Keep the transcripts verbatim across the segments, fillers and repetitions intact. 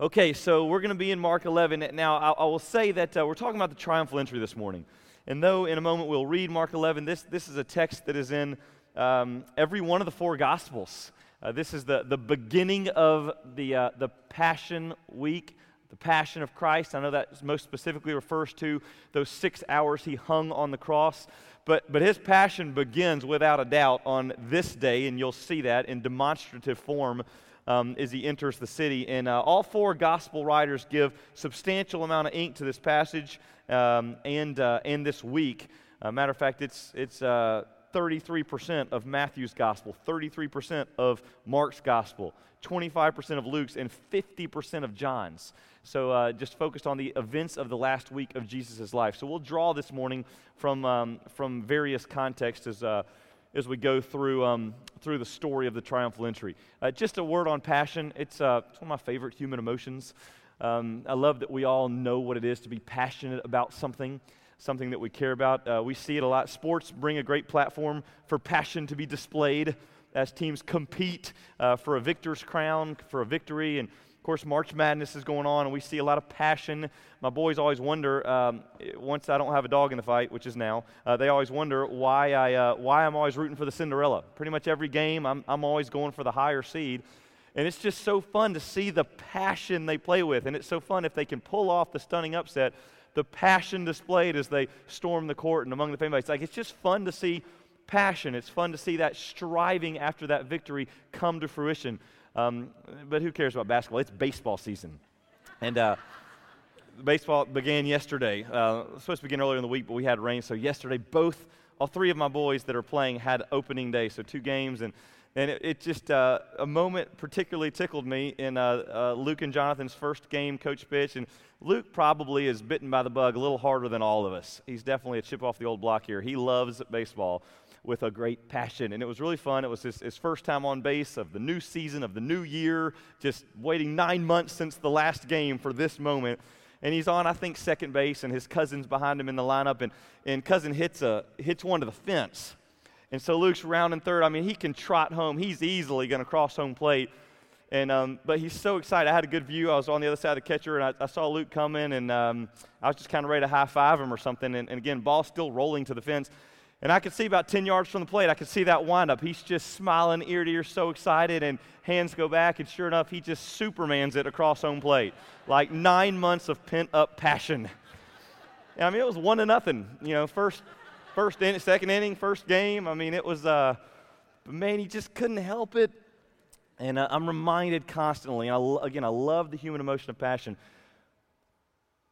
Okay, so we're going to be in Mark eleven. Now, I, I will say that uh, we're talking about the triumphal entry this morning. And though in a moment we'll read Mark eleven, this, this is a text that is in um, every one of the four Gospels. Uh, this is the, the beginning of the uh, the Passion Week, the Passion of Christ. I know that most specifically refers to those six hours he hung on the cross. But but his passion begins without a doubt on this day, and you'll see that in demonstrative form Um, as he enters the city. And uh, all four gospel writers give substantial amount of ink to this passage um, and uh, and this week. Uh, matter of fact, it's it's uh, thirty-three percent of Matthew's gospel, thirty-three percent of Mark's gospel, twenty-five percent of Luke's, and fifty percent of John's. So uh, just focused on the events of the last week of Jesus' life. So we'll draw this morning from um, from various contexts as uh as we go through um, through the story of the triumphal entry. Uh, just a word on passion. It's, uh, it's one of my favorite human emotions. Um, I love that we all know what it is to be passionate about something, something that we care about. Uh, we see it a lot. Sports bring a great platform for passion to be displayed as teams compete uh, for a victor's crown, for a victory. And of course, March Madness is going on, and we see a lot of passion. My boys always wonder, um, once I don't have a dog in the fight, which is now, uh, they always wonder why, I, uh, why I'm always rooting for the Cinderella. Pretty much every game, I'm, I'm always going for the higher seed. And it's just so fun to see the passion they play with. And it's so fun if they can pull off the stunning upset, the passion displayed as they storm the court and among the family. It's like, it's just fun to see passion. It's fun to see that striving after that victory come to fruition. Um, but who cares about basketball? It's baseball season. And uh, baseball began yesterday. Uh, it was supposed to begin earlier in the week, but we had rain. So yesterday, both, all three of my boys that are playing had opening day, so two games. And, and it, it just, uh, a moment particularly tickled me in uh, uh, Luke and Jonathan's first game coach pitch. And Luke probably is bitten by the bug a little harder than all of us. He's definitely a chip off the old block here. He loves baseball with a great passion, and it was really fun. It was his, his first time on base of the new season, of the new year, just waiting nine months since the last game for this moment. And he's on, I think, second base, and his cousin's behind him in the lineup, and, and cousin hits a hits one to the fence. And so Luke's rounding third. I mean, he can trot home. He's easily going to cross home plate. And um, but he's so excited. I had a good view. I was on the other side of the catcher, and I, I saw Luke come in, and um, I was just kind of ready to high-five him or something. And, and again, ball still rolling to the fence. And I could see about ten yards from the plate, I could see that windup. He's just smiling ear to ear, so excited, and hands go back, and sure enough, he just supermans it across home plate. Like nine months of pent-up passion. I mean, it was one to nothing. You know, first, first inning, second inning, first game. I mean, it was, uh, but man, he just couldn't help it. And uh, I'm reminded constantly, and I, again, I love the human emotion of passion.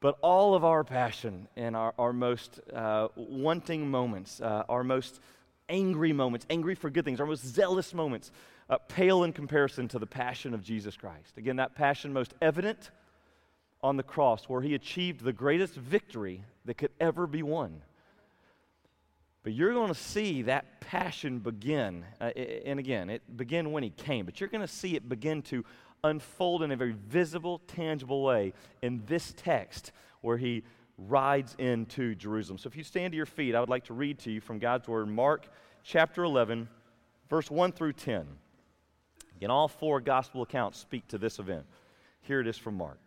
But all of our passion and our, our most uh, wanting moments, uh, our most angry moments, angry for good things, our most zealous moments, uh, pale in comparison to the passion of Jesus Christ. Again, that passion most evident on the cross, where he achieved the greatest victory that could ever be won. But you're going to see that passion begin, uh, and again, it began when he came, but you're going to see it begin to unfold in a very visible, tangible way in this text where he rides into Jerusalem. So if you stand to your feet, I would like to read to you from God's Word, Mark chapter eleven, verse one through ten. Again, all four gospel accounts speak to this event. Here it is from Mark.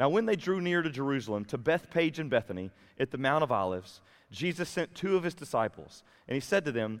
Now when they drew near to Jerusalem, to Bethphage and Bethany, at the Mount of Olives, Jesus sent two of his disciples, and he said to them,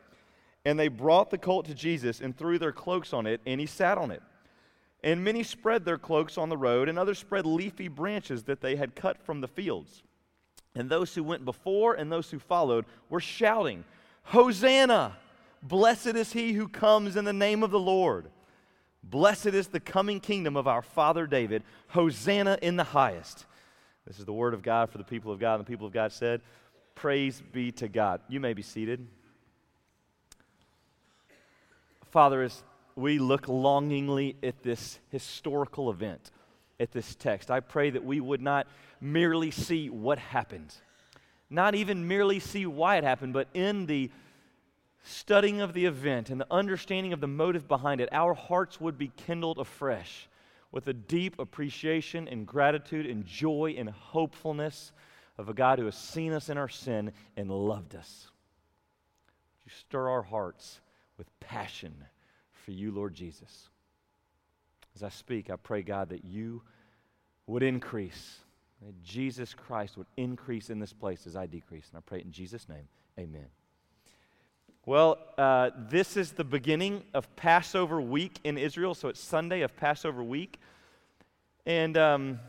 And they brought the colt to Jesus and threw their cloaks on it, and he sat on it. And many spread their cloaks on the road, and others spread leafy branches that they had cut from the fields. And those who went before and those who followed were shouting, "Hosanna! Blessed is he who comes in the name of the Lord. Blessed is the coming kingdom of our father David. Hosanna in the highest." This is the word of God for the people of God. And the people of God said, "Praise be to God." You may be seated. Father, as we look longingly at this historical event, at this text. I pray that we would not merely see what happened, not even merely see why it happened, but in the studying of the event and the understanding of the motive behind it, our hearts would be kindled afresh with a deep appreciation and gratitude and joy and hopefulness of a God who has seen us in our sin and loved us. You stir our hearts with passion for you, Lord Jesus. As I speak, I pray, God, that you would increase, that Jesus Christ would increase in this place as I decrease. And I pray it in Jesus' name, amen. Well, uh, this is the beginning of Passover week in Israel, so it's Sunday of Passover week. And um,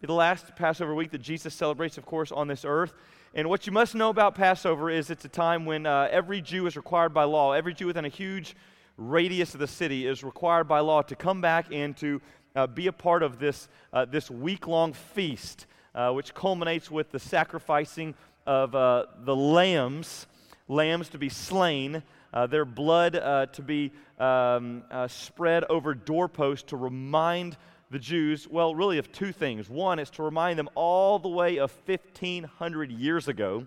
the last Passover week that Jesus celebrates, of course, on this earth. And what you must know about Passover is it's a time when uh, every Jew is required by law, every Jew within a huge radius of the city is required by law to come back and to uh, be a part of this, uh, this week-long feast, uh, which culminates with the sacrificing of uh, the lambs, lambs to be slain, uh, their blood uh, to be um, uh, spread over doorposts to remind the Jews, well, really of two things. One is to remind them all the way of fifteen hundred years ago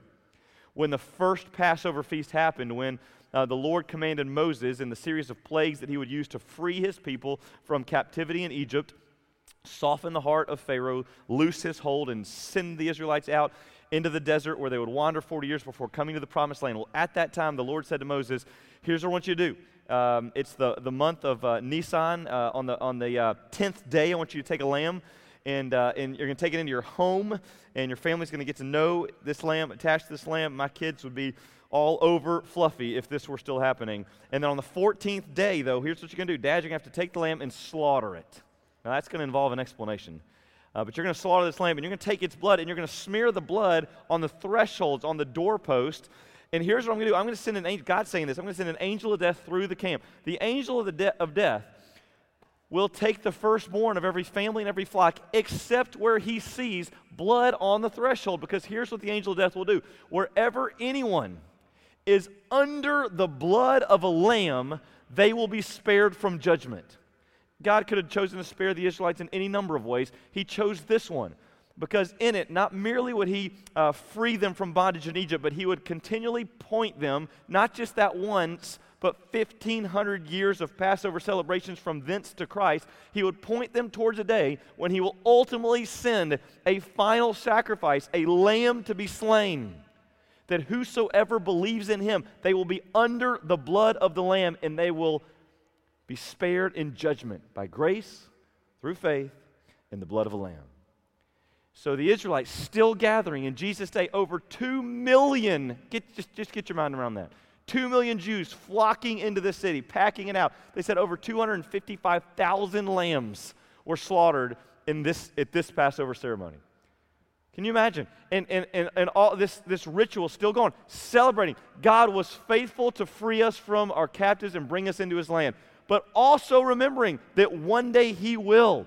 when the first Passover feast happened, when uh, the Lord commanded Moses in the series of plagues that he would use to free his people from captivity in Egypt, soften the heart of Pharaoh, loose his hold, and send the Israelites out into the desert where they would wander forty years before coming to the promised land. Well, at that time, the Lord said to Moses, here's what I want you to do. Um, it's the, the month of uh, Nisan. Uh, on the on the uh, tenth day, I want you to take a lamb, and, uh, and you're going to take it into your home, and your family's going to get to know this lamb, attached to this lamb. My kids would be all over Fluffy if this were still happening. And then on the fourteenth day, though, here's what you're going to do. Dad, you're going to have to take the lamb and slaughter it. Now, that's going to involve an explanation. Uh, but you're going to slaughter this lamb, and you're going to take its blood, and you're going to smear the blood on the thresholds, on the doorpost. And here's what I'm going to do. I'm going to send an angel. God's saying this. I'm going to send an angel of death through the camp. The angel of, the de- of death will take the firstborn of every family and every flock, except where he sees blood on the threshold, because here's what the angel of death will do. Wherever anyone is under the blood of a lamb, they will be spared from judgment. God could have chosen to spare the Israelites in any number of ways. He chose this one because in it, not merely would he uh, free them from bondage in Egypt, but he would continually point them, not just that once, but fifteen hundred years of Passover celebrations from thence to Christ. He would point them towards a day when he will ultimately send a final sacrifice, a lamb to be slain, that whosoever believes in him, they will be under the blood of the lamb and they will be spared in judgment by grace, through faith, in the blood of a lamb. So the Israelites still gathering in Jesus' day, over two million, get, just, just get your mind around that, two million Jews flocking into the city, packing it out. They said over two hundred fifty-five thousand lambs were slaughtered in this at this Passover ceremony. Can you imagine? And, and, and, and all this, this ritual still going, celebrating. God was faithful to free us from our captives and bring us into his land, but also remembering that one day he will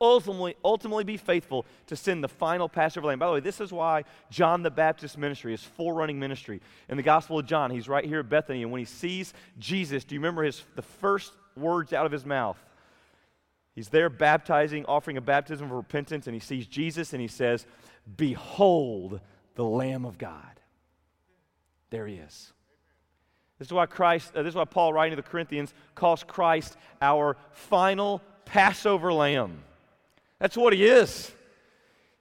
ultimately, ultimately be faithful to send the final Passover lamb. By the way, this is why John the Baptist's ministry, his forerunning ministry, in the Gospel of John, he's right here at Bethany, and when he sees Jesus, do you remember his the first words out of his mouth? He's there baptizing, offering a baptism of repentance, and he sees Jesus, and he says, "Behold the Lamb of God." There he is. This is why Christ. Uh, this is why Paul, writing to the Corinthians, calls Christ our final Passover lamb. That's what he is.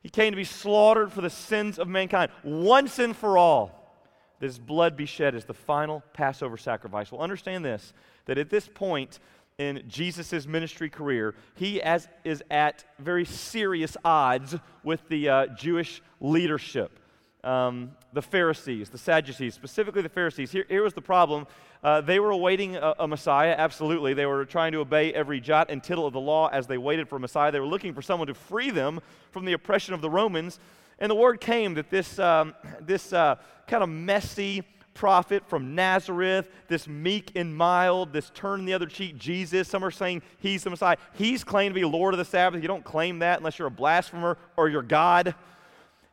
He came to be slaughtered for the sins of mankind, once and for all. That his blood be shed as the final Passover sacrifice. Well, understand this: that at this point in Jesus' ministry career, he as, is at very serious odds with the uh, Jewish leadership. Um, the Pharisees, the Sadducees, specifically the Pharisees. Here, here was the problem. Uh, they were awaiting a, a Messiah, absolutely. They were trying to obey every jot and tittle of the law as they waited for Messiah. They were looking for someone to free them from the oppression of the Romans. And the word came that this, um, this uh, kind of messy prophet from Nazareth, this meek and mild, this turn the other cheek Jesus, some are saying he's the Messiah. He's claimed to be Lord of the Sabbath. You don't claim that unless you're a blasphemer or you're God.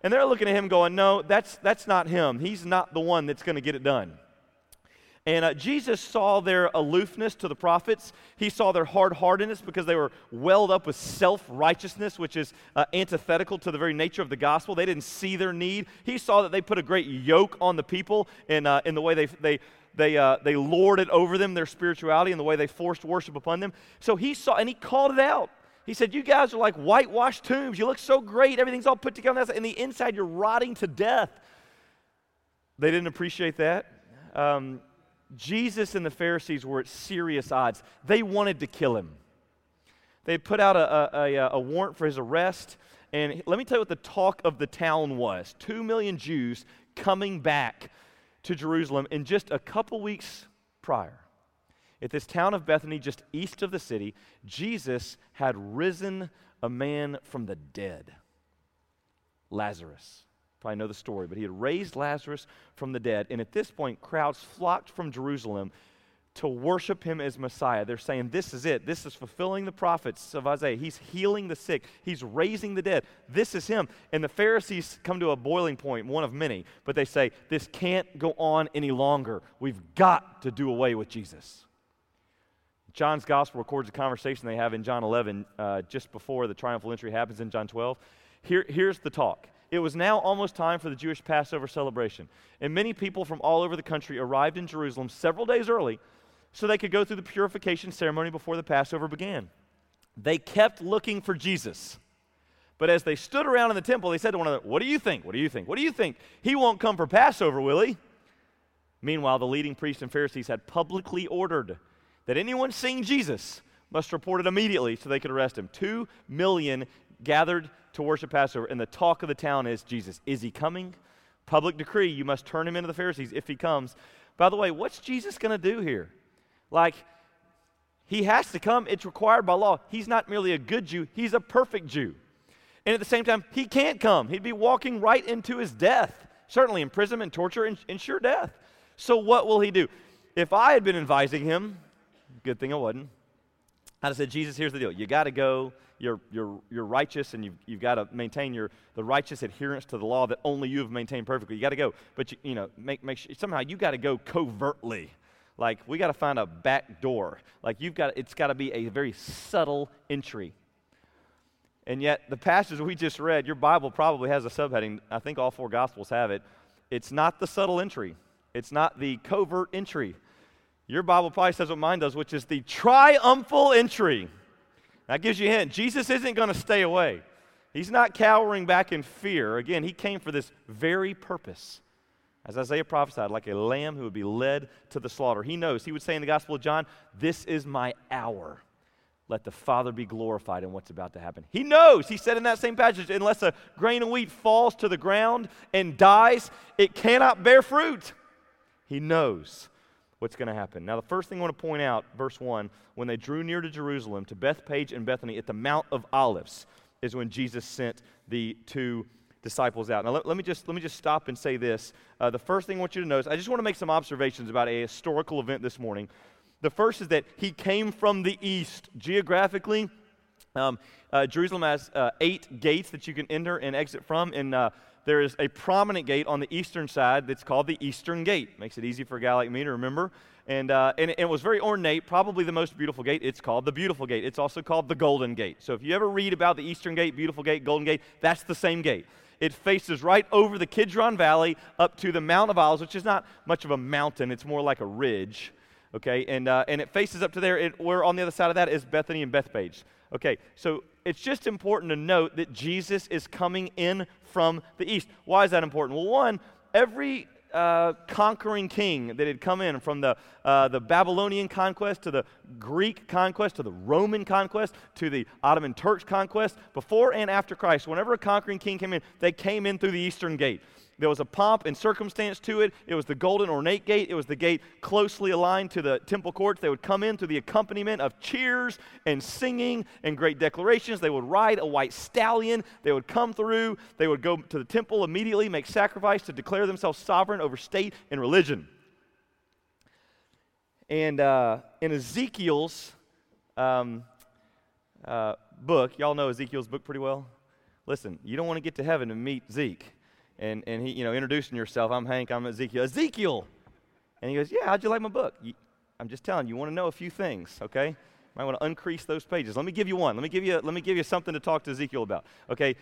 And they're looking at him going, no, that's that's not him. He's not the one that's going to get it done. And uh, Jesus saw their aloofness to the prophets. He saw their hard-heartedness because they were welled up with self-righteousness, which is uh, antithetical to the very nature of the gospel. They didn't see their need. He saw that they put a great yoke on the people in, uh, in the way they they they uh, they lorded over them, their spirituality, and the way they forced worship upon them. So he saw, and he called it out. He said, you guys are like whitewashed tombs. You look so great. Everything's all put together. And the inside, you're rotting to death. They didn't appreciate that. Um, Jesus and the Pharisees were at serious odds. They wanted to kill him. They had put out a, a, a warrant for his arrest. And let me tell you what the talk of the town was. Two million Jews coming back to Jerusalem in just a couple weeks prior. At this town of Bethany, just east of the city, Jesus had risen a man from the dead, Lazarus. Probably know the story, but he had raised Lazarus from the dead. And at this point, crowds flocked from Jerusalem to worship him as Messiah. They're saying, this is it. This is fulfilling the prophets of Isaiah. He's healing the sick. He's raising the dead. This is him. And the Pharisees come to a boiling point, one of many, but they say, this can't go on any longer. We've got to do away with Jesus. John's gospel records a conversation they have in John eleven, uh, just before the triumphal entry happens in John twelve. Here, here's the talk. It was now almost time for the Jewish Passover celebration, and many people from all over the country arrived in Jerusalem several days early so they could go through the purification ceremony before the Passover began. They kept looking for Jesus, but as they stood around in the temple, they said to one another, what do you think? What do you think? What do you think? He won't come for Passover, will he? Meanwhile, the leading priests and Pharisees had publicly ordered that anyone seeing Jesus must report it immediately so they could arrest him. Two million gathered to worship Passover, and the talk of the town is Jesus. Is he coming? Public decree, you must turn him into the Pharisees if he comes. By the way, what's Jesus going to do here? Like, he has to come. It's required by law. He's not merely a good Jew. He's a perfect Jew. And at the same time, he can't come. He'd be walking right into his death, certainly imprisonment, torture, and, and sure death. So what will he do? If I had been advising him, good thing I wasn't. I said, Jesus, here's the deal. You got to go. You're you're you're righteous, and you've you've got to maintain your the righteous adherence to the law that only you have maintained perfectly. You got to go, but you, you know, make make sure somehow you got to go covertly. Like, we got to find a back door. Like, you've got it's got to be a very subtle entry. And yet, the passage we just read, your Bible probably has a subheading. I think all four Gospels have it. It's not the subtle entry. It's not the covert entry. Your Bible probably says what mine does, which is the triumphal entry. That gives you a hint. Jesus isn't going to stay away. He's not cowering back in fear. Again, he came for this very purpose. As Isaiah prophesied, like a lamb who would be led to the slaughter. He knows. He would say in the Gospel of John, this is my hour. Let the Father be glorified in what's about to happen. He knows. He said in that same passage, unless a grain of wheat falls to the ground and dies, it cannot bear fruit. He knows what's going to happen. Now, the first thing I want to point out, verse one, when they drew near to Jerusalem, to Bethphage and Bethany at the Mount of Olives, is when Jesus sent the two disciples out. Now, let, let me just let me just stop and say this. Uh, the first thing I want you to notice, I just want to make some observations about a historical event this morning. The first is that he came from the east. Geographically, um, uh, Jerusalem has uh, eight gates that you can enter and exit from, and uh there is a prominent gate on the eastern side that's called the Eastern Gate. Makes it easy for a guy like me to remember. And, uh, and, and it was very ornate, probably the most beautiful gate. It's called the Beautiful Gate. It's also called the Golden Gate. So if you ever read about the Eastern Gate, Beautiful Gate, Golden Gate, that's the same gate. It faces right over the Kidron Valley up to the Mount of Isles, which is not much of a mountain. It's more like a ridge. Okay, and uh, and it faces up to there. It, where on the other side of that is Bethany and Bethphage. Okay, so it's just important to note that Jesus is coming in from the east. Why is that important? Well, one, every uh, conquering king that had come in from the uh, the Babylonian conquest to the Greek conquest to the Roman conquest to the Ottoman Turk conquest, before and after Christ, whenever a conquering king came in, they came in through the Eastern Gate. There was a pomp and circumstance to it. It was the golden ornate gate. It was the gate closely aligned to the temple courts. They would come in to the accompaniment of cheers and singing and great declarations. They would ride a white stallion. They would come through. They would go to the temple immediately, make sacrifice to declare themselves sovereign over state and religion. And uh, in Ezekiel's um, uh, book, y'all know Ezekiel's book pretty well. Listen, you don't want to get to heaven and meet Zeke. And and he, you know, introducing yourself, I'm Hank, I'm Ezekiel. Ezekiel! And he goes, yeah, how'd you like my book? I'm just telling you, you want to know a few things, okay? You might want to uncrease those pages. Let me give you one. Let me give you, let me give you something to talk to Ezekiel about, okay?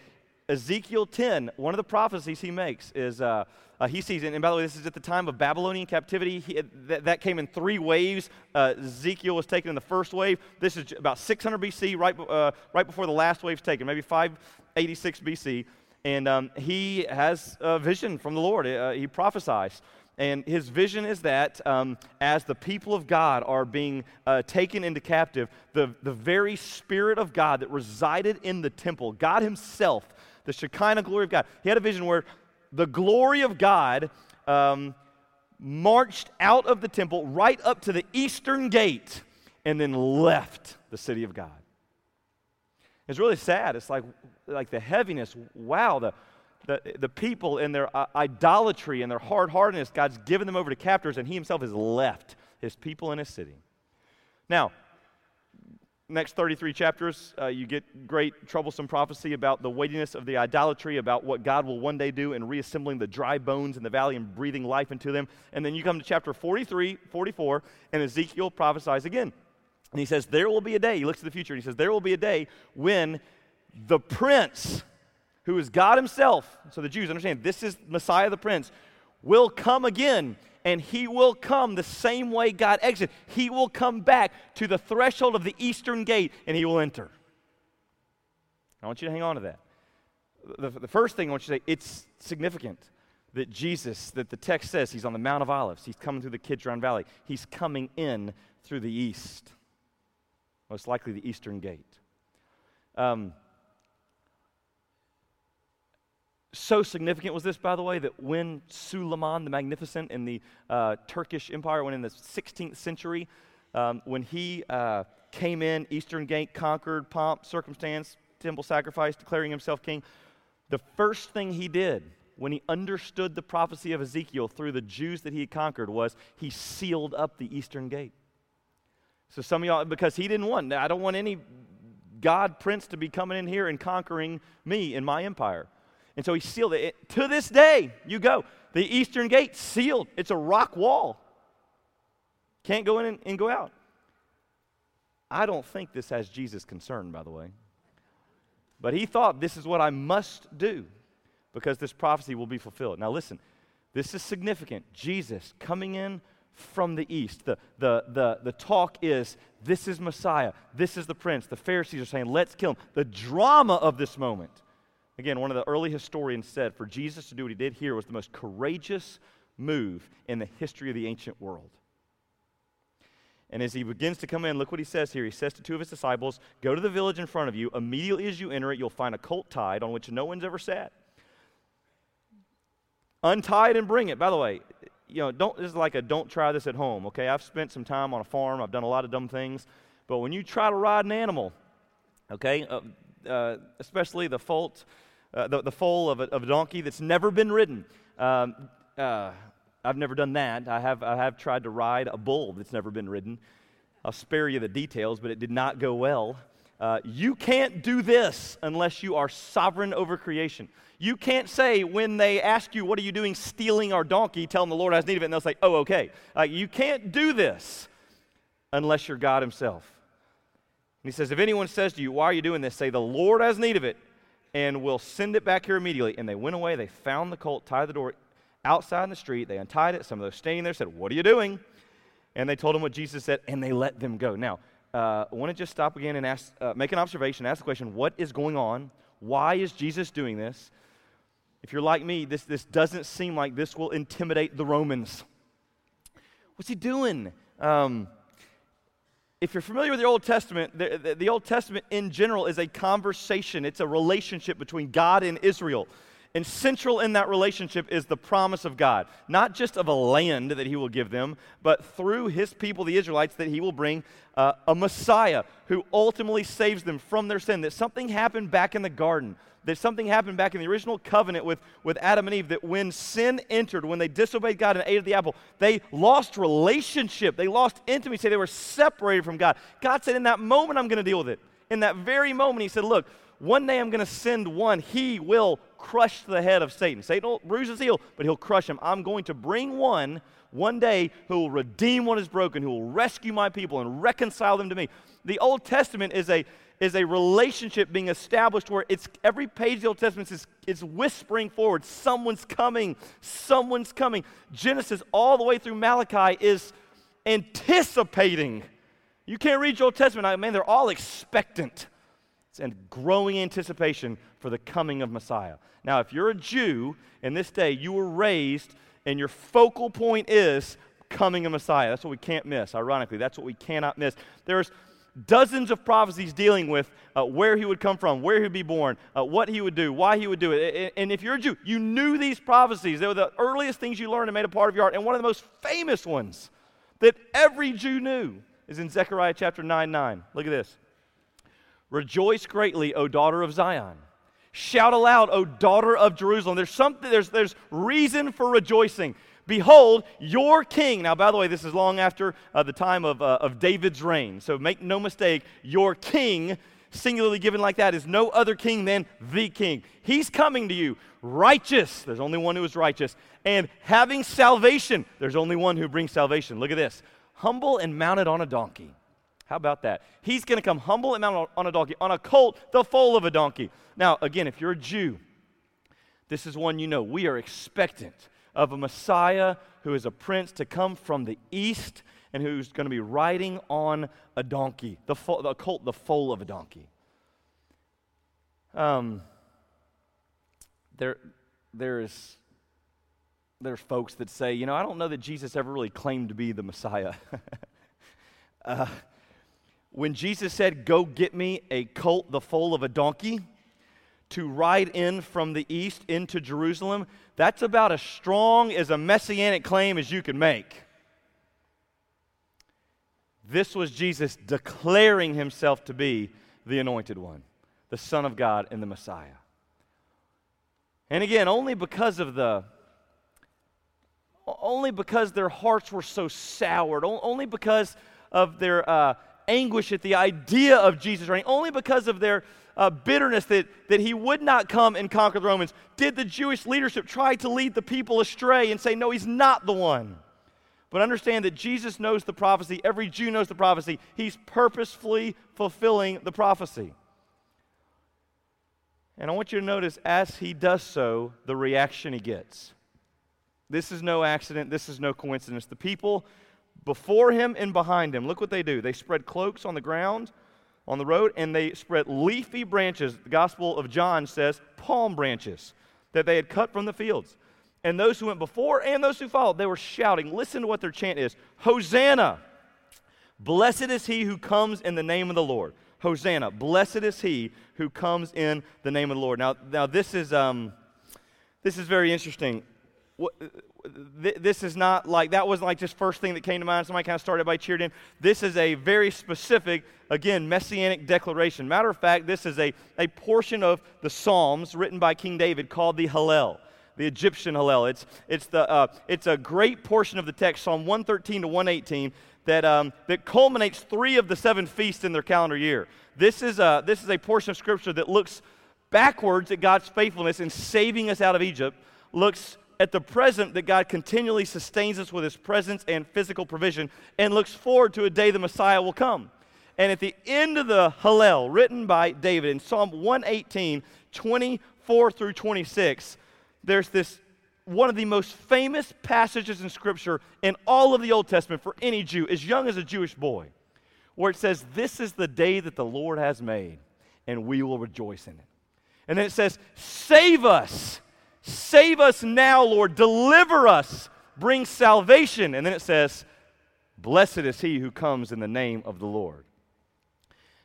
Ezekiel ten, one of the prophecies he makes is, uh, uh, he sees, and by the way, this is at the time of Babylonian captivity. He, th- that came in three waves. Uh, Ezekiel was taken in the first wave. This is about six hundred B C, right, uh, right before the last wave's taken, maybe five eighty-six B C. And um, he has a vision from the Lord. Uh, he prophesies. And his vision is that um, as the people of God are being uh, taken into captive, the, the very Spirit of God that resided in the temple, God himself, the Shekinah glory of God. He had a vision where the glory of God um, marched out of the temple right up to the Eastern Gate and then left the city of God. It's really sad. It's like like the heaviness. Wow, the the, the people in their uh, idolatry and their hard-heartedness, God's given them over to captors, and he himself has left his people in his city. Now, next thirty-three chapters, uh, you get great troublesome prophecy about the weightiness of the idolatry, about what God will one day do in reassembling the dry bones in the valley and breathing life into them. And then you come to chapter forty-three, forty-four, and Ezekiel prophesies again. And he says, there will be a day, he looks to the future, and he says, there will be a day when the prince, who is God himself, so the Jews understand this is Messiah the prince, will come again. And he will come the same way God exited. He will come back to the threshold of the Eastern Gate, and he will enter. I want you to hang on to that. The, the first thing I want you to say, it's significant that Jesus, that the text says he's on the Mount of Olives. He's coming through the Kidron Valley. He's coming in through the east, most likely the Eastern Gate. Um, So significant was this, by the way, that when Suleiman the Magnificent in the uh, Turkish Empire, when in the sixteenth century, um, when he uh, came in, Eastern Gate, conquered, pomp, circumstance, temple sacrifice, declaring himself king, the first thing he did when he understood the prophecy of Ezekiel through the Jews that he had conquered was he sealed up the Eastern Gate. So some of y'all, because he didn't want, I don't want any God prince to be coming in here and conquering me in my empire. And so he sealed it. it. To this day, you go. The Eastern Gate, sealed. It's a rock wall. Can't go in and, and go out. I don't think this has Jesus concerned, by the way. But he thought, this is what I must do because this prophecy will be fulfilled. Now listen, this is significant. Jesus coming in from the east. The, the, the, the talk is, this is Messiah. This is the prince. The Pharisees are saying, let's kill him. The drama of this moment. Again, one of the early historians said for Jesus to do what he did here was the most courageous move in the history of the ancient world. And as he begins to come in, look what he says here. He says to two of his disciples, go to the village in front of you. Immediately as you enter it, you'll find a colt tied on which no one's ever sat. Untie it and bring it. By the way, you know, don't, this is like a don't try this at home, okay? I've spent some time on a farm. I've done a lot of dumb things. But when you try to ride an animal, okay, uh, uh, especially the foal, Uh, the, the foal of a, of a donkey that's never been ridden. Um, uh, I've never done that. I have I have tried to ride a bull that's never been ridden. I'll spare you the details, but it did not go well. Uh, you can't do this unless you are sovereign over creation. You can't say when they ask you, what are you doing stealing our donkey? Tell them the Lord has need of it, and they'll say, oh, okay. Uh, you can't do this unless you're God himself. And he says, if anyone says to you, why are you doing this? Say, the Lord has need of it, and we'll send it back here immediately. And they went away. They found the colt, tied the door outside in the street. They untied it. Some of those standing there said, what are you doing? And they told them what Jesus said, and they let them go. Now, uh, I want to just stop again and ask, uh, make an observation, ask the question, what is going on? Why is Jesus doing this? If you're like me, this, this doesn't seem like this will intimidate the Romans. What's he doing? Um... If you're familiar with the Old Testament, the, the, the Old Testament in general is a conversation. It's a relationship between God and Israel. And central in that relationship is the promise of God, not just of a land that he will give them, but through his people, the Israelites, that he will bring uh, a Messiah who ultimately saves them from their sin. That something happened back in the garden, that something happened back in the original covenant with, with Adam and Eve, that when sin entered, when they disobeyed God and ate of the apple, they lost relationship, they lost intimacy, they were separated from God. God said, in that moment, I'm going to deal with it. In that very moment, he said, look, One day I'm going to send one. He will crush the head of Satan. Satan will bruise his heel, but he'll crush him. I'm going to bring one one day who will redeem what is broken, who will rescue my people and reconcile them to me. The Old Testament is a is a relationship being established where it's every page of the Old Testament is it's whispering forward. Someone's coming. Someone's coming. Genesis all the way through Malachi is anticipating. You can't read your Old Testament. I mean, they're all expectant. It's a growing anticipation for the coming of Messiah. Now, if you're a Jew in this day, you were raised and your focal point is coming of Messiah. That's what we can't miss. Ironically, that's what we cannot miss. There's dozens of prophecies dealing with uh, where he would come from, where he would be born, uh, what he would do, why he would do it. And if you're a Jew, you knew these prophecies. They were the earliest things you learned and made a part of your heart. And one of the most famous ones that every Jew knew is in Zechariah chapter nine nine. Look at this. Rejoice greatly, O daughter of Zion. Shout aloud, O daughter of Jerusalem. There's something, there's, there's reason for rejoicing. Behold, your king. Now, by the way, this is long after uh, the time of, uh, of David's reign. So make no mistake, your king, singularly given like that, is no other king than the king. He's coming to you, righteous. There's only one who is righteous. And having salvation. There's only one who brings salvation. Look at this. Humble and mounted on a donkey. How about that? He's going to come humble and mounted on a donkey, on a colt, the foal of a donkey. Now, again, if you're a Jew, this is one you know. We are expectant of a Messiah who is a prince to come from the east and who's going to be riding on a donkey, the, fo- the colt, the foal of a donkey. Um, there, there is, there's folks that say, you know, I don't know that Jesus ever really claimed to be the Messiah. uh, when Jesus said, go get me a colt, the foal of a donkey, to ride in from the east into Jerusalem, that's about as strong as a messianic claim as you can make. This was Jesus declaring himself to be the anointed one, the Son of God and the Messiah. And again, only because of the, only because their hearts were so soured, only because of their uh, anguish at the idea of Jesus reigning, only because of their Uh, bitterness that, that he would not come and conquer the Romans. Did the Jewish leadership try to lead the people astray and say, no, he's not the one? But understand that Jesus knows the prophecy. Every Jew knows the prophecy. He's purposefully fulfilling the prophecy. And I want you to notice, as he does so, the reaction he gets. This is no accident. This is no coincidence. The people before him and behind him, look what they do. They spread cloaks on the ground, on the road, and they spread leafy branches. The Gospel of John says palm branches that they had cut from the fields. And those who went before and those who followed, they were shouting. Listen to what their chant is. Hosanna! Blessed is he who comes in the name of the Lord. Hosanna! Blessed is he who comes in the name of the Lord. Now, now this is um, this is very interesting. What, This is not like, that wasn't like just first thing that came to mind. Somebody kind of started by cheered in. This is a very specific, again, messianic declaration. Matter of fact, this is a, a portion of the Psalms written by King David called the Hallel, the Egyptian Hallel. It's it's the uh, it's a great portion of the text, Psalm one thirteen to one eighteen, that um, that culminates three of the seven feasts in their calendar year. This is a this is a portion of Scripture that looks backwards at God's faithfulness in saving us out of Egypt. Looks at the present that God continually sustains us with his presence and physical provision, and looks forward to a day the Messiah will come. And at the end of the Hallel, written by David in Psalm one eighteen, twenty-four through twenty-six, there's this one of the most famous passages in Scripture in all of the Old Testament for any Jew, as young as a Jewish boy, where it says, this is the day that the Lord has made, and we will rejoice in it. And then it says, save us. Save us now, Lord. Deliver us. Bring salvation. And then it says, blessed is he who comes in the name of the Lord.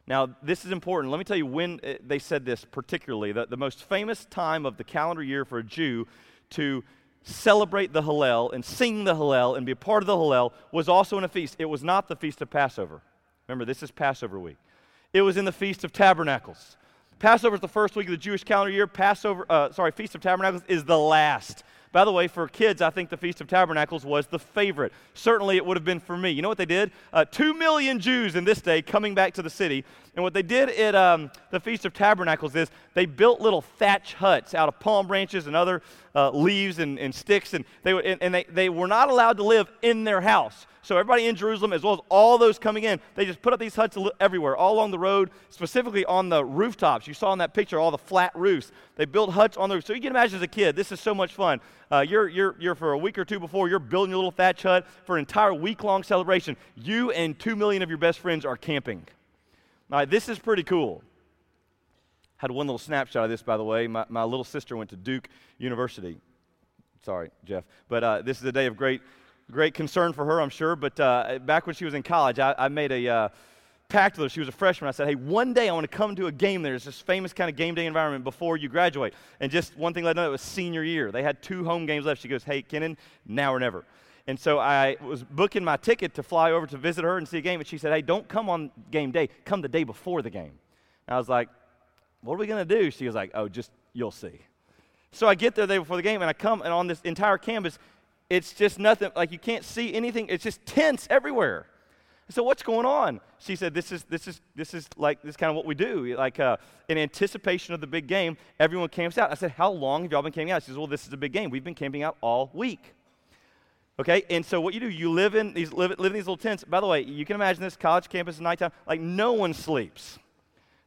Now, this is important. Let me tell you when they said this particularly. The, the most famous time of the calendar year for a Jew to celebrate the Hallel and sing the Hallel and be a part of the Hallel was also in a feast. It was not the Feast of Passover. Remember, this is Passover week. It was in the Feast of Tabernacles. Passover is the first week of the Jewish calendar year. Passover, uh, sorry, Feast of Tabernacles is the last. By the way, for kids, I think the Feast of Tabernacles was the favorite. Certainly it would have been for me. You know what they did? Uh, two million Jews in this day coming back to the city. And what they did at um, the Feast of Tabernacles is they built little thatch huts out of palm branches and other uh, leaves and, and sticks, and they would, and, and they, they were not allowed to live in their house. So everybody in Jerusalem, as well as all those coming in, they just put up these huts everywhere, all along the road, specifically on the rooftops. You saw in that picture all the flat roofs. They built huts on the roof. So you can imagine as a kid, this is so much fun. Uh, you're, you're, you're for a week or two before, you're building your little thatch hut for an entire week-long celebration. You and two million of your best friends are camping. All right, this is pretty cool. Had one little snapshot of this, by the way. My, my little sister went to Duke University. Sorry, Jeff. But uh, this is a day of great great concern for her, I'm sure. But uh, back when she was in college, I, I made a uh, pact with her. She was a freshman. I said, hey, one day I want to come to a game there. It's this famous kind of game day environment before you graduate. And just one thing led to another, it was senior year. They had two home games left. She goes, hey, Kenan, now or never. And so I was booking my ticket to fly over to visit her and see a game, and she said, hey, don't come on game day. Come the day before the game. And I was like, what are we going to do? She was like, oh, just you'll see. So I get there the day before the game, and I come, and on this entire campus, it's just nothing. Like, you can't see anything. It's just tents everywhere. So what's going on? She said, this is this is this is like this is kind of what we do. Like uh, in anticipation of the big game, everyone camps out. I said, how long have y'all been camping out? She says, well, this is a big game. We've been camping out all week. Okay, and so what you do, you live in these live, live in these little tents. By the way, you can imagine this college campus at nighttime, like no one sleeps.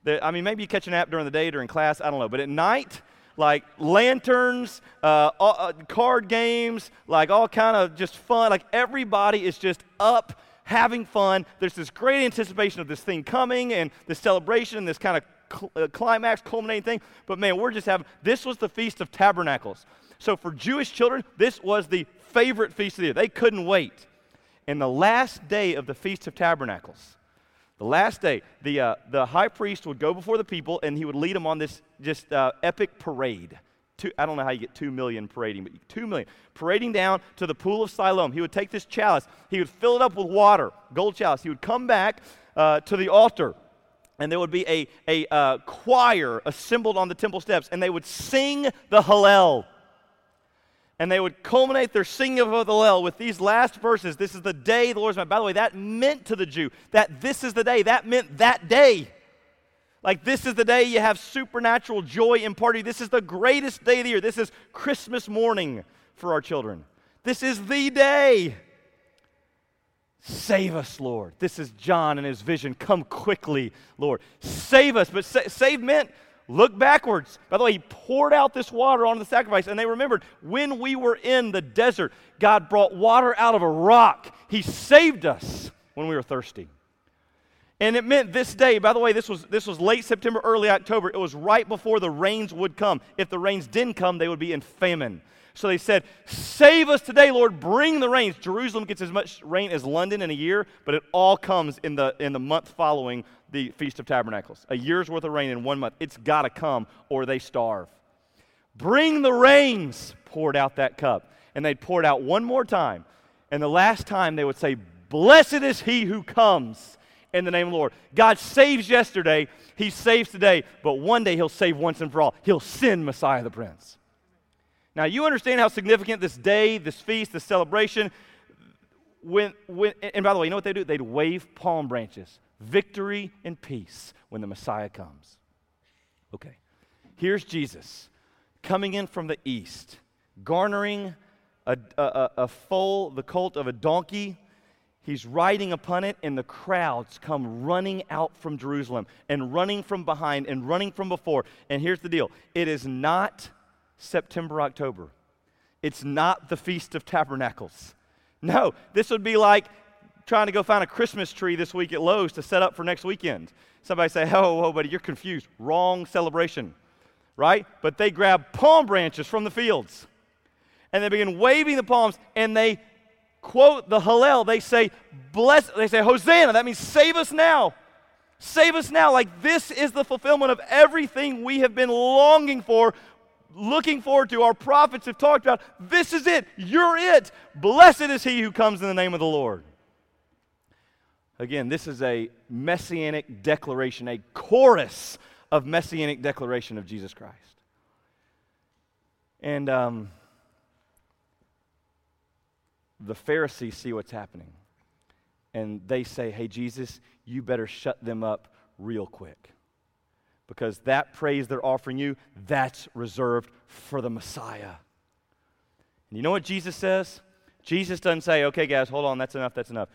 The, I mean, maybe you catch a nap during the day, during class, I don't know. But at night, like lanterns, uh, all, uh, card games, like all kind of just fun. Like everybody is just up having fun. There's this great anticipation of this thing coming and this celebration and this kind of cl- uh, climax, culminating thing. But man, we're just having, this was the Feast of Tabernacles. So for Jewish children, this was the favorite feast of the year. They couldn't wait. And the last day of the Feast of Tabernacles, the last day, the uh, the high priest would go before the people, and he would lead them on this just uh, epic parade. Two, I don't know how you get two million parading, but two million. Parading down to the pool of Siloam. He would take this chalice. He would fill it up with water, gold chalice. He would come back uh, to the altar, and there would be a, a uh, choir assembled on the temple steps, and they would sing the Hallel. And they would culminate their singing of the Hallel with these last verses. This is the day the Lord's made. By the way, that meant to the Jew that this is the day. That meant that day. Like, this is the day you have supernatural joy and party. This is the greatest day of the year. This is Christmas morning for our children. This is the day. Save us, Lord. This is John and his vision. Come quickly, Lord. Save us. But sa- save meant... look backwards. By the way, he poured out this water onto the sacrifice, and they remembered when we were in the desert, God brought water out of a rock. He saved us when we were thirsty. And it meant this day, by the way, this was this was late September, early October. It was right before the rains would come. If the rains didn't come, they would be in famine. So they said, save us today, Lord, bring the rains. Jerusalem gets as much rain as London in a year, but it all comes in the in the month following the Feast of Tabernacles. A year's worth of rain in one month. It's got to come or they starve. Bring the rains, poured out that cup. And they'd pour it out one more time. And the last time they would say, blessed is he who comes in the name of the Lord. God saves yesterday, he saves today, but one day he'll save once and for all. He'll send Messiah the Prince. Now, you understand how significant this day, this feast, this celebration, when, when, and by the way, you know what they do? They'd wave palm branches, victory and peace when the Messiah comes. Okay, here's Jesus coming in from the east, garnering a, a, a foal, the colt of a donkey. He's riding upon it, and the crowds come running out from Jerusalem and running from behind and running from before. And here's the deal. It is not September, October. It's not the Feast of Tabernacles. No, this would be like trying to go find a Christmas tree this week at Lowe's to set up for next weekend. Somebody say, oh, oh, buddy, you're confused. Wrong celebration, right? But they grab palm branches from the fields, and they begin waving the palms, and they quote the Hallel. They say, bless, they say, Hosanna. That means save us now. Save us now. Like, this is the fulfillment of everything we have been longing for, looking forward to, our prophets have talked about. This is it. You're it. Blessed is he who comes in the name of the Lord. Again, this is a messianic declaration, a chorus of messianic declaration of Jesus Christ. And um, the Pharisees see what's happening. And they say, hey, Jesus, you better shut them up real quick, because that praise they're offering you, that's reserved for the Messiah. And you know what Jesus says? Jesus doesn't say, okay, guys, hold on, that's enough, that's enough.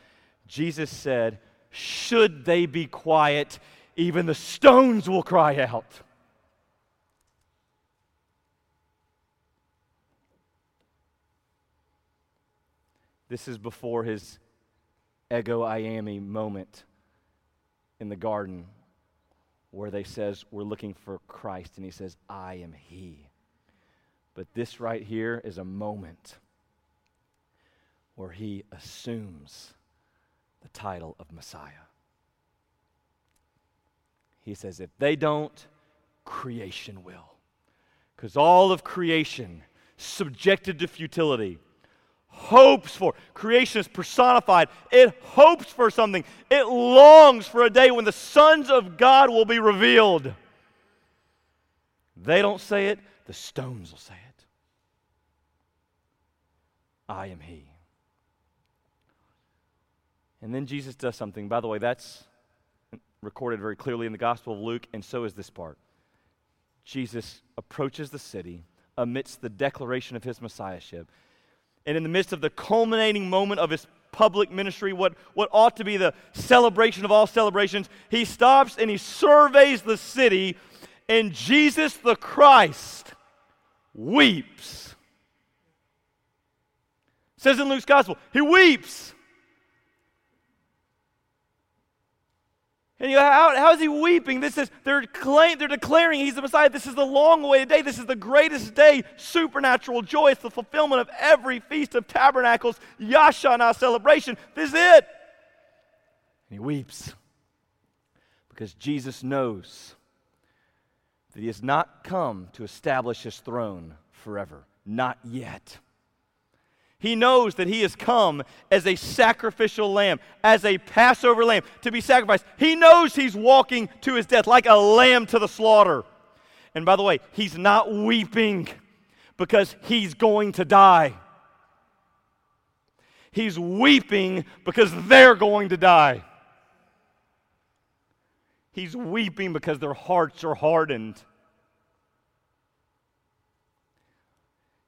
Jesus said, should they be quiet, even the stones will cry out. This is before his ego I am-y moment in the garden where they says, we're looking for Christ, and he says, I am he. But this right here is a moment where he assumes the title of Messiah. He says, if they don't, creation will. Because all of creation, subjected to futility, hopes for. Creation is personified. It hopes for something. It longs for a day when the sons of God will be revealed. They don't say it, the stones will say it. I am he. And then Jesus does something. By the way, that's recorded very clearly in the Gospel of Luke, and so is this part. Jesus approaches the city amidst the declaration of his messiahship. And in the midst of the culminating moment of his public ministry, what, what ought to be the celebration of all celebrations, he stops and he surveys the city, and Jesus the Christ weeps. It says in Luke's Gospel, he weeps. And you, how, how is he weeping? This is they're claim, they're declaring he's the Messiah. This is the long-awaited day. This is the greatest day. Supernatural joy. It's the fulfillment of every Feast of Tabernacles, Yashanah celebration. This is it. And he weeps because Jesus knows that he has not come to establish his throne forever. Not yet. He knows that he has come as a sacrificial lamb, as a Passover lamb to be sacrificed. He knows he's walking to his death like a lamb to the slaughter. And by the way, he's not weeping because he's going to die. He's weeping because they're going to die. He's weeping because their hearts are hardened.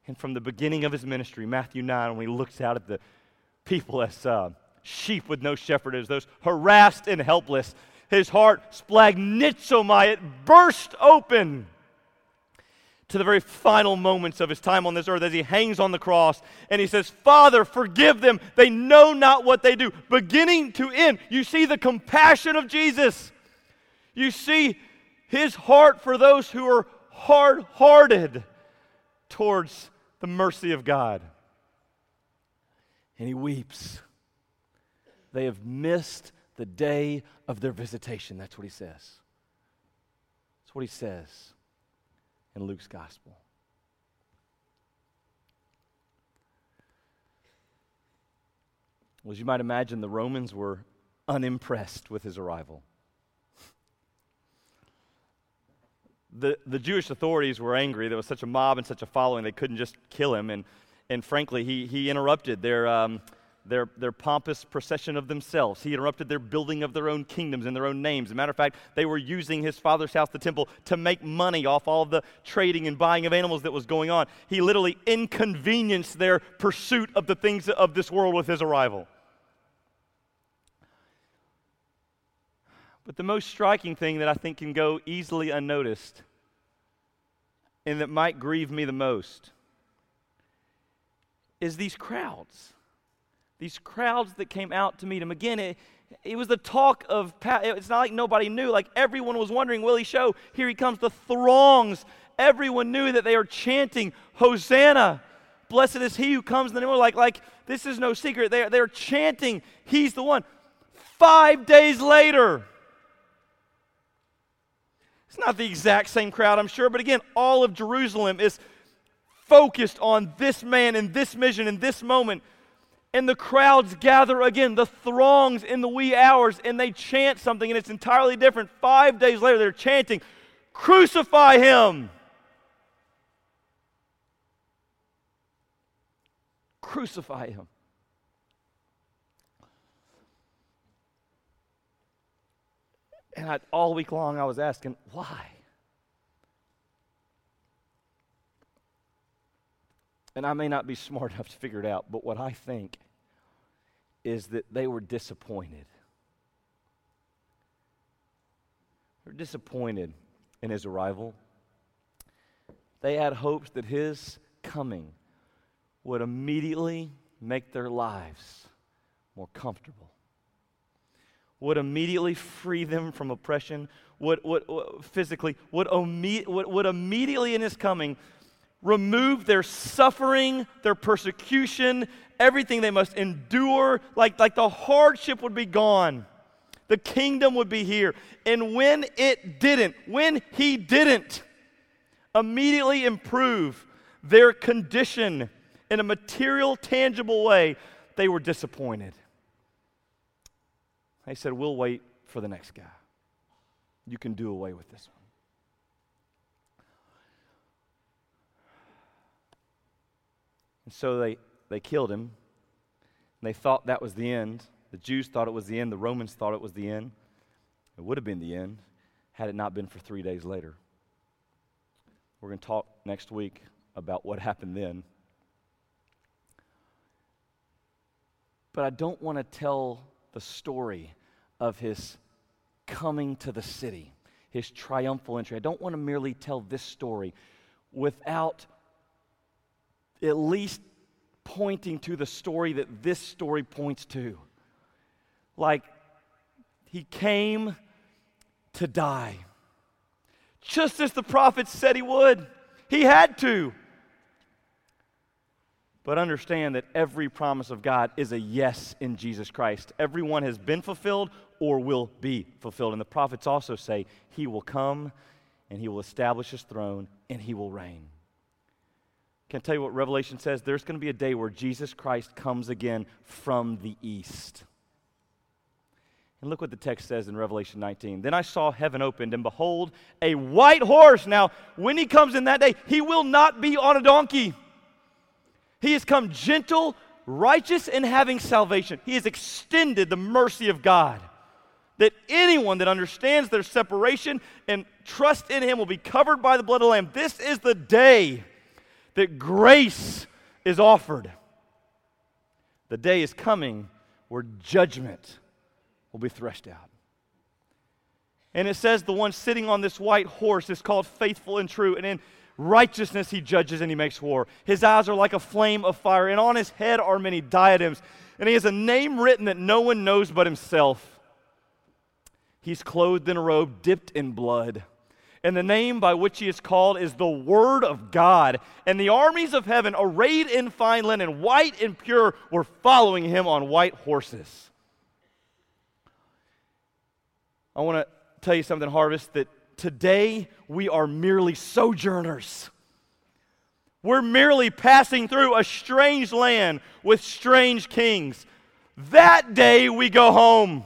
And from the beginning of his ministry, Matthew nine, when he looks out at the people as uh, sheep with no shepherd, as those harassed and helpless, his heart, splagnitsomai, it burst open to the very final moments of his time on this earth as he hangs on the cross and he says, Father, forgive them. They know not what they do. Beginning to end, you see the compassion of Jesus. You see his heart for those who are hard-hearted towards the mercy of God. And he weeps. They have missed the day of their visitation. That's what he says. That's what he says in Luke's Gospel. Well, as you might imagine, the Romans were unimpressed with his arrival. The the Jewish authorities were angry. There was such a mob and such a following, they couldn't just kill him. And and frankly, he he interrupted their um their their pompous procession of themselves. He interrupted their building of their own kingdoms and their own names. As a matter of fact, they were using his father's house, the temple, to make money off all of the trading and buying of animals that was going on. He literally inconvenienced their pursuit of the things of this world with his arrival. But the most striking thing that I think can go easily unnoticed and that might grieve me the most is these crowds. These crowds that came out to meet him. Again, it, it was the talk of, it's not like nobody knew, like everyone was wondering, will he show? Here he comes, the throngs. Everyone knew that they are chanting, Hosanna, blessed is he who comes in the name of the Lord. Like, like this is no secret. They are, they are chanting, he's the one. Five days later, it's not the exact same crowd, I'm sure, but again, all of Jerusalem is focused on this man and this mission and this moment. And the crowds gather again, the throngs in the wee hours, and they chant something, and it's entirely different. Five days later, they're chanting, crucify him! Crucify him. And I, all week long I was asking, why? And I may not be smart enough to figure it out, but what I think is that they were disappointed. They were disappointed in his arrival. They had hopes that his coming would immediately make their lives more comfortable, would immediately free them from oppression, would, would, would physically, would, omi- would, would immediately in his coming remove their suffering, their persecution, everything they must endure, like, like the hardship would be gone. The kingdom would be here. And when it didn't, when he didn't immediately improve their condition in a material, tangible way, they were disappointed. They said, we'll wait for the next guy. You can do away with this one. And so they, they killed him. And they thought that was the end. The Jews thought it was the end. The Romans thought it was the end. It would have been the end had it not been for three days later. We're going to talk next week about what happened then. But I don't want to tell the story of his coming to the city, his triumphal entry. I don't want to merely tell this story without at least pointing to the story that this story points to. Like, he came to die, just as the prophets said he would. He had to. But understand that every promise of God is a yes in Jesus Christ. Everyone has been fulfilled or will be fulfilled. And the prophets also say he will come and he will establish his throne and he will reign. Can I tell you what Revelation says? There's going to be a day where Jesus Christ comes again from the east. And look what the text says in Revelation nineteen. Then I saw heaven opened, and behold, a white horse. Now, when he comes in that day, he will not be on a donkey. He has come gentle, righteous, and having salvation. He has extended the mercy of God, that anyone that understands their separation and trust in him will be covered by the blood of the Lamb. This is the day that grace is offered. The day is coming where judgment will be threshed out. And it says the one sitting on this white horse is called Faithful and True, and in righteousness he judges and he makes war. His eyes are like a flame of fire, and on his head are many diadems, and he has a name written that no one knows but himself. He's clothed in a robe dipped in blood, and the name by which he is called is the Word of God. And the armies of heaven, arrayed in fine linen, white and pure, were following him on white horses. I want to tell you something, Harvest, that today, we are merely sojourners. We're merely passing through a strange land with strange kings. That day, we go home.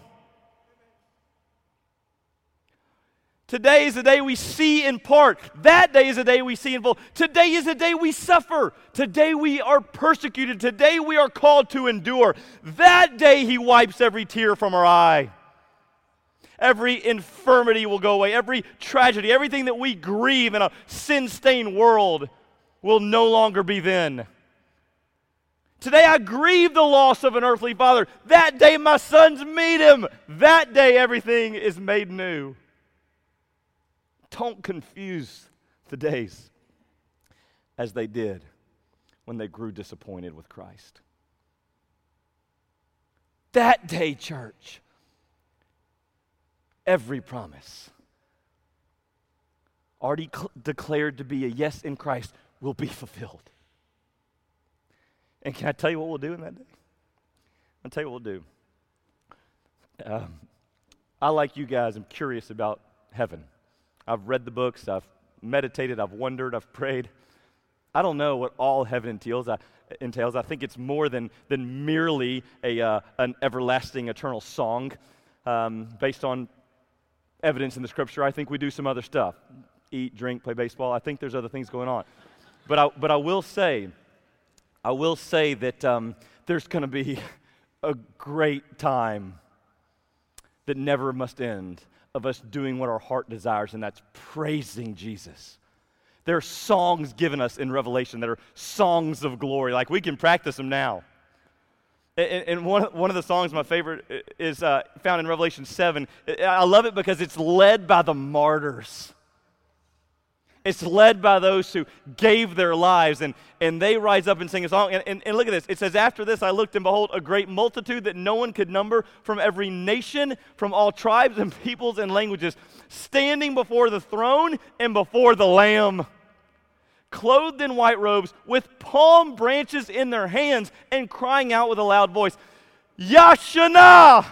Today is the day we see in part. That day is the day we see in full. Today is the day we suffer. Today we are persecuted. Today we are called to endure. That day, he wipes every tear from our eye. Every infirmity will go away. Every tragedy, everything that we grieve in a sin-stained world will no longer be then. Today I grieve the loss of an earthly father. That day my sons meet him. That day everything is made new. Don't confuse the days as they did when they grew disappointed with Christ. That day, church, every promise already cl- declared to be a yes in Christ will be fulfilled. And can I tell you what we'll do in that day? I'll tell you what we'll do. Um, I, like you guys, am curious about heaven. I've read the books. I've meditated. I've wondered. I've prayed. I don't know what all heaven entails. I, entails. I think it's more than than merely a uh, an everlasting, eternal song um, based on evidence in the scripture. I think we do some other stuff. Eat, drink, play baseball. I think there's other things going on. But I but I will say, I will say that um, there's going to be a great time that never must end. of us doing what our heart desires, and that's praising Jesus. There are songs given us in Revelation that are songs of glory. Like, we can practice them now. And, and one, one of the songs, my favorite, is uh, found in Revelation seven. I love it because it's led by the martyrs. It's led by those who gave their lives, and, and they rise up and sing a song. And, and, and look at this. It says, "After this I looked, and behold, a great multitude that no one could number, from every nation, from all tribes and peoples and languages, standing before the throne and before the Lamb, clothed in white robes, with palm branches in their hands, and crying out with a loud voice, 'Yashanah!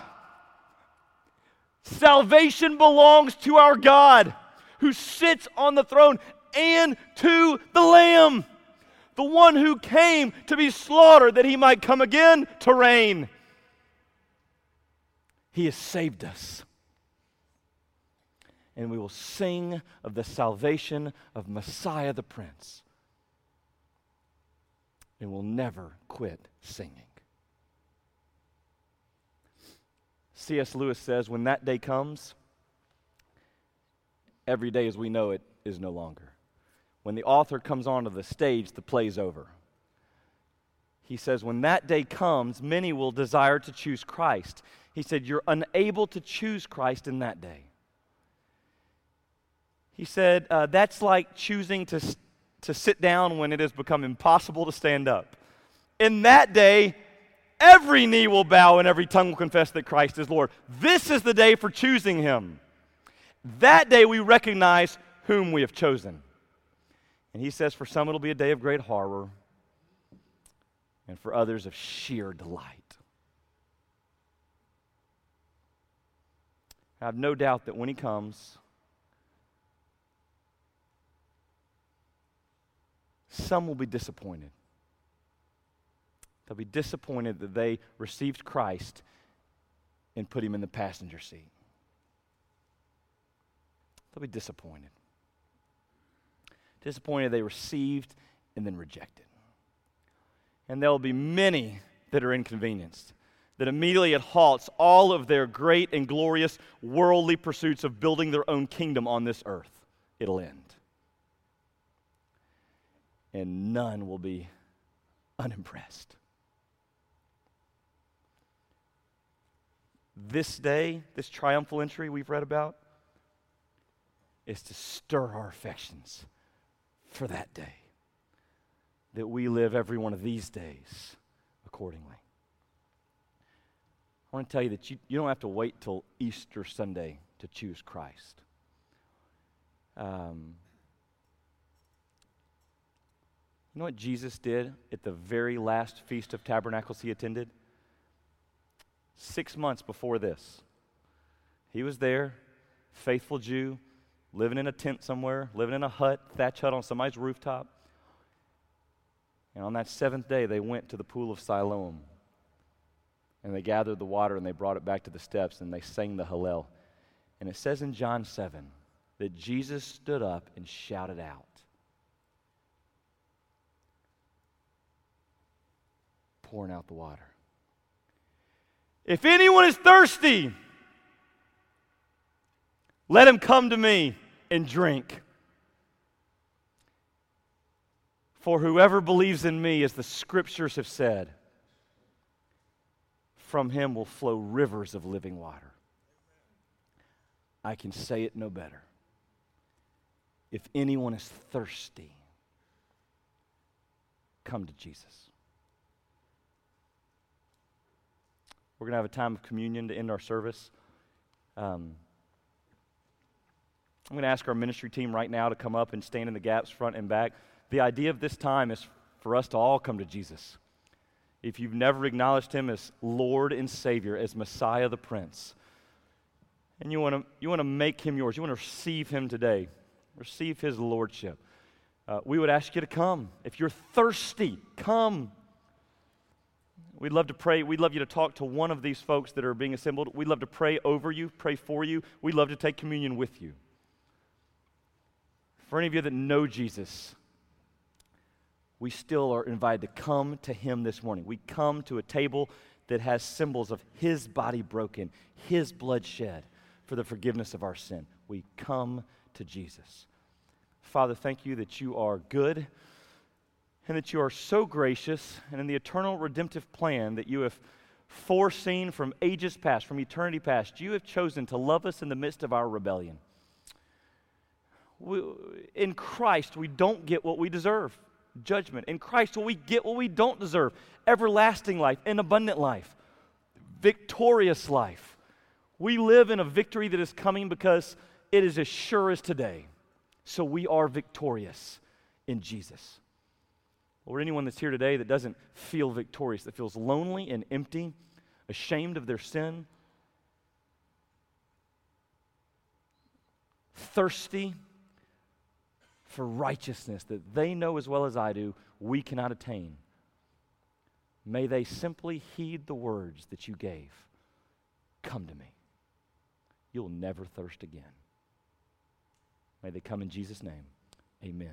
Salvation belongs to our God, who sits on the throne, and to the Lamb, the one who came to be slaughtered that he might come again to reign.'" He has saved us. And we will sing of the salvation of Messiah the Prince. And we'll never quit singing. C S Lewis says, "When that day comes, every day as we know it is no longer. When the author comes onto the stage, the play's over." He says, "When that day comes, many will desire to choose Christ." He said, "You're unable to choose Christ in that day." He said, uh, "That's like choosing to, to sit down when it has become impossible to stand up. In that day, every knee will bow and every tongue will confess that Christ is Lord." This is the day for choosing Him. That day we recognize whom we have chosen. And he says, for some it'll be a day of great horror, and for others of sheer delight. I have no doubt that when he comes, some will be disappointed. They'll be disappointed that they received Christ and put him in the passenger seat. They'll be disappointed. Disappointed they received and then rejected. And there will be many that are inconvenienced, that immediately it halts all of their great and glorious worldly pursuits of building their own kingdom on this earth. It'll end. And none will be unimpressed. This day, this triumphal entry we've read about, is to stir our affections for that day, that we live every one of these days accordingly. I want to tell you that you, you don't have to wait till Easter Sunday to choose Christ. Um, you know what Jesus did at the very last Feast of Tabernacles he attended? Six months before this, he was there, faithful Jew, living in a tent somewhere, living in a hut, thatch hut on somebody's rooftop. And on that seventh day, they went to the pool of Siloam. And they gathered the water and they brought it back to the steps and they sang the Hallel. And it says in John seven that Jesus stood up and shouted out, pouring out the water, "If anyone is thirsty, let him come to me and drink. For whoever believes in me, as the scriptures have said, from him will flow rivers of living water." I can say it no better. If anyone is thirsty, come to Jesus. We're going to have a time of communion to end our service. Um... I'm going to ask our ministry team right now to come up and stand in the gaps front and back. The idea of this time is for us to all come to Jesus. If you've never acknowledged Him as Lord and Savior, as Messiah the Prince, and you want to you want to make Him yours, you want to receive Him today, receive His Lordship, uh, we would ask you to come. If you're thirsty, come. We'd love to pray. We'd love you to talk to one of these folks that are being assembled. We'd love to pray over you, pray for you. We'd love to take communion with you. For any of you that know Jesus, we still are invited to come to Him this morning. We come to a table that has symbols of His body broken, His blood shed for the forgiveness of our sin. We come to Jesus. Father, thank you that you are good and that you are so gracious, and in the eternal redemptive plan that you have foreseen from ages past, from eternity past, you have chosen to love us in the midst of our rebellion. We, in Christ, we don't get what we deserve, judgment. In Christ, we get what we don't deserve, everlasting life, and abundant life, victorious life. We live in a victory that is coming because it is as sure as today. So we are victorious in Jesus. Or anyone that's here today that doesn't feel victorious, that feels lonely and empty, ashamed of their sin, thirsty for righteousness that they know as well as I do we cannot attain, may they simply heed the words that you gave. Come to me. You'll never thirst again. May they come in Jesus' name. Amen.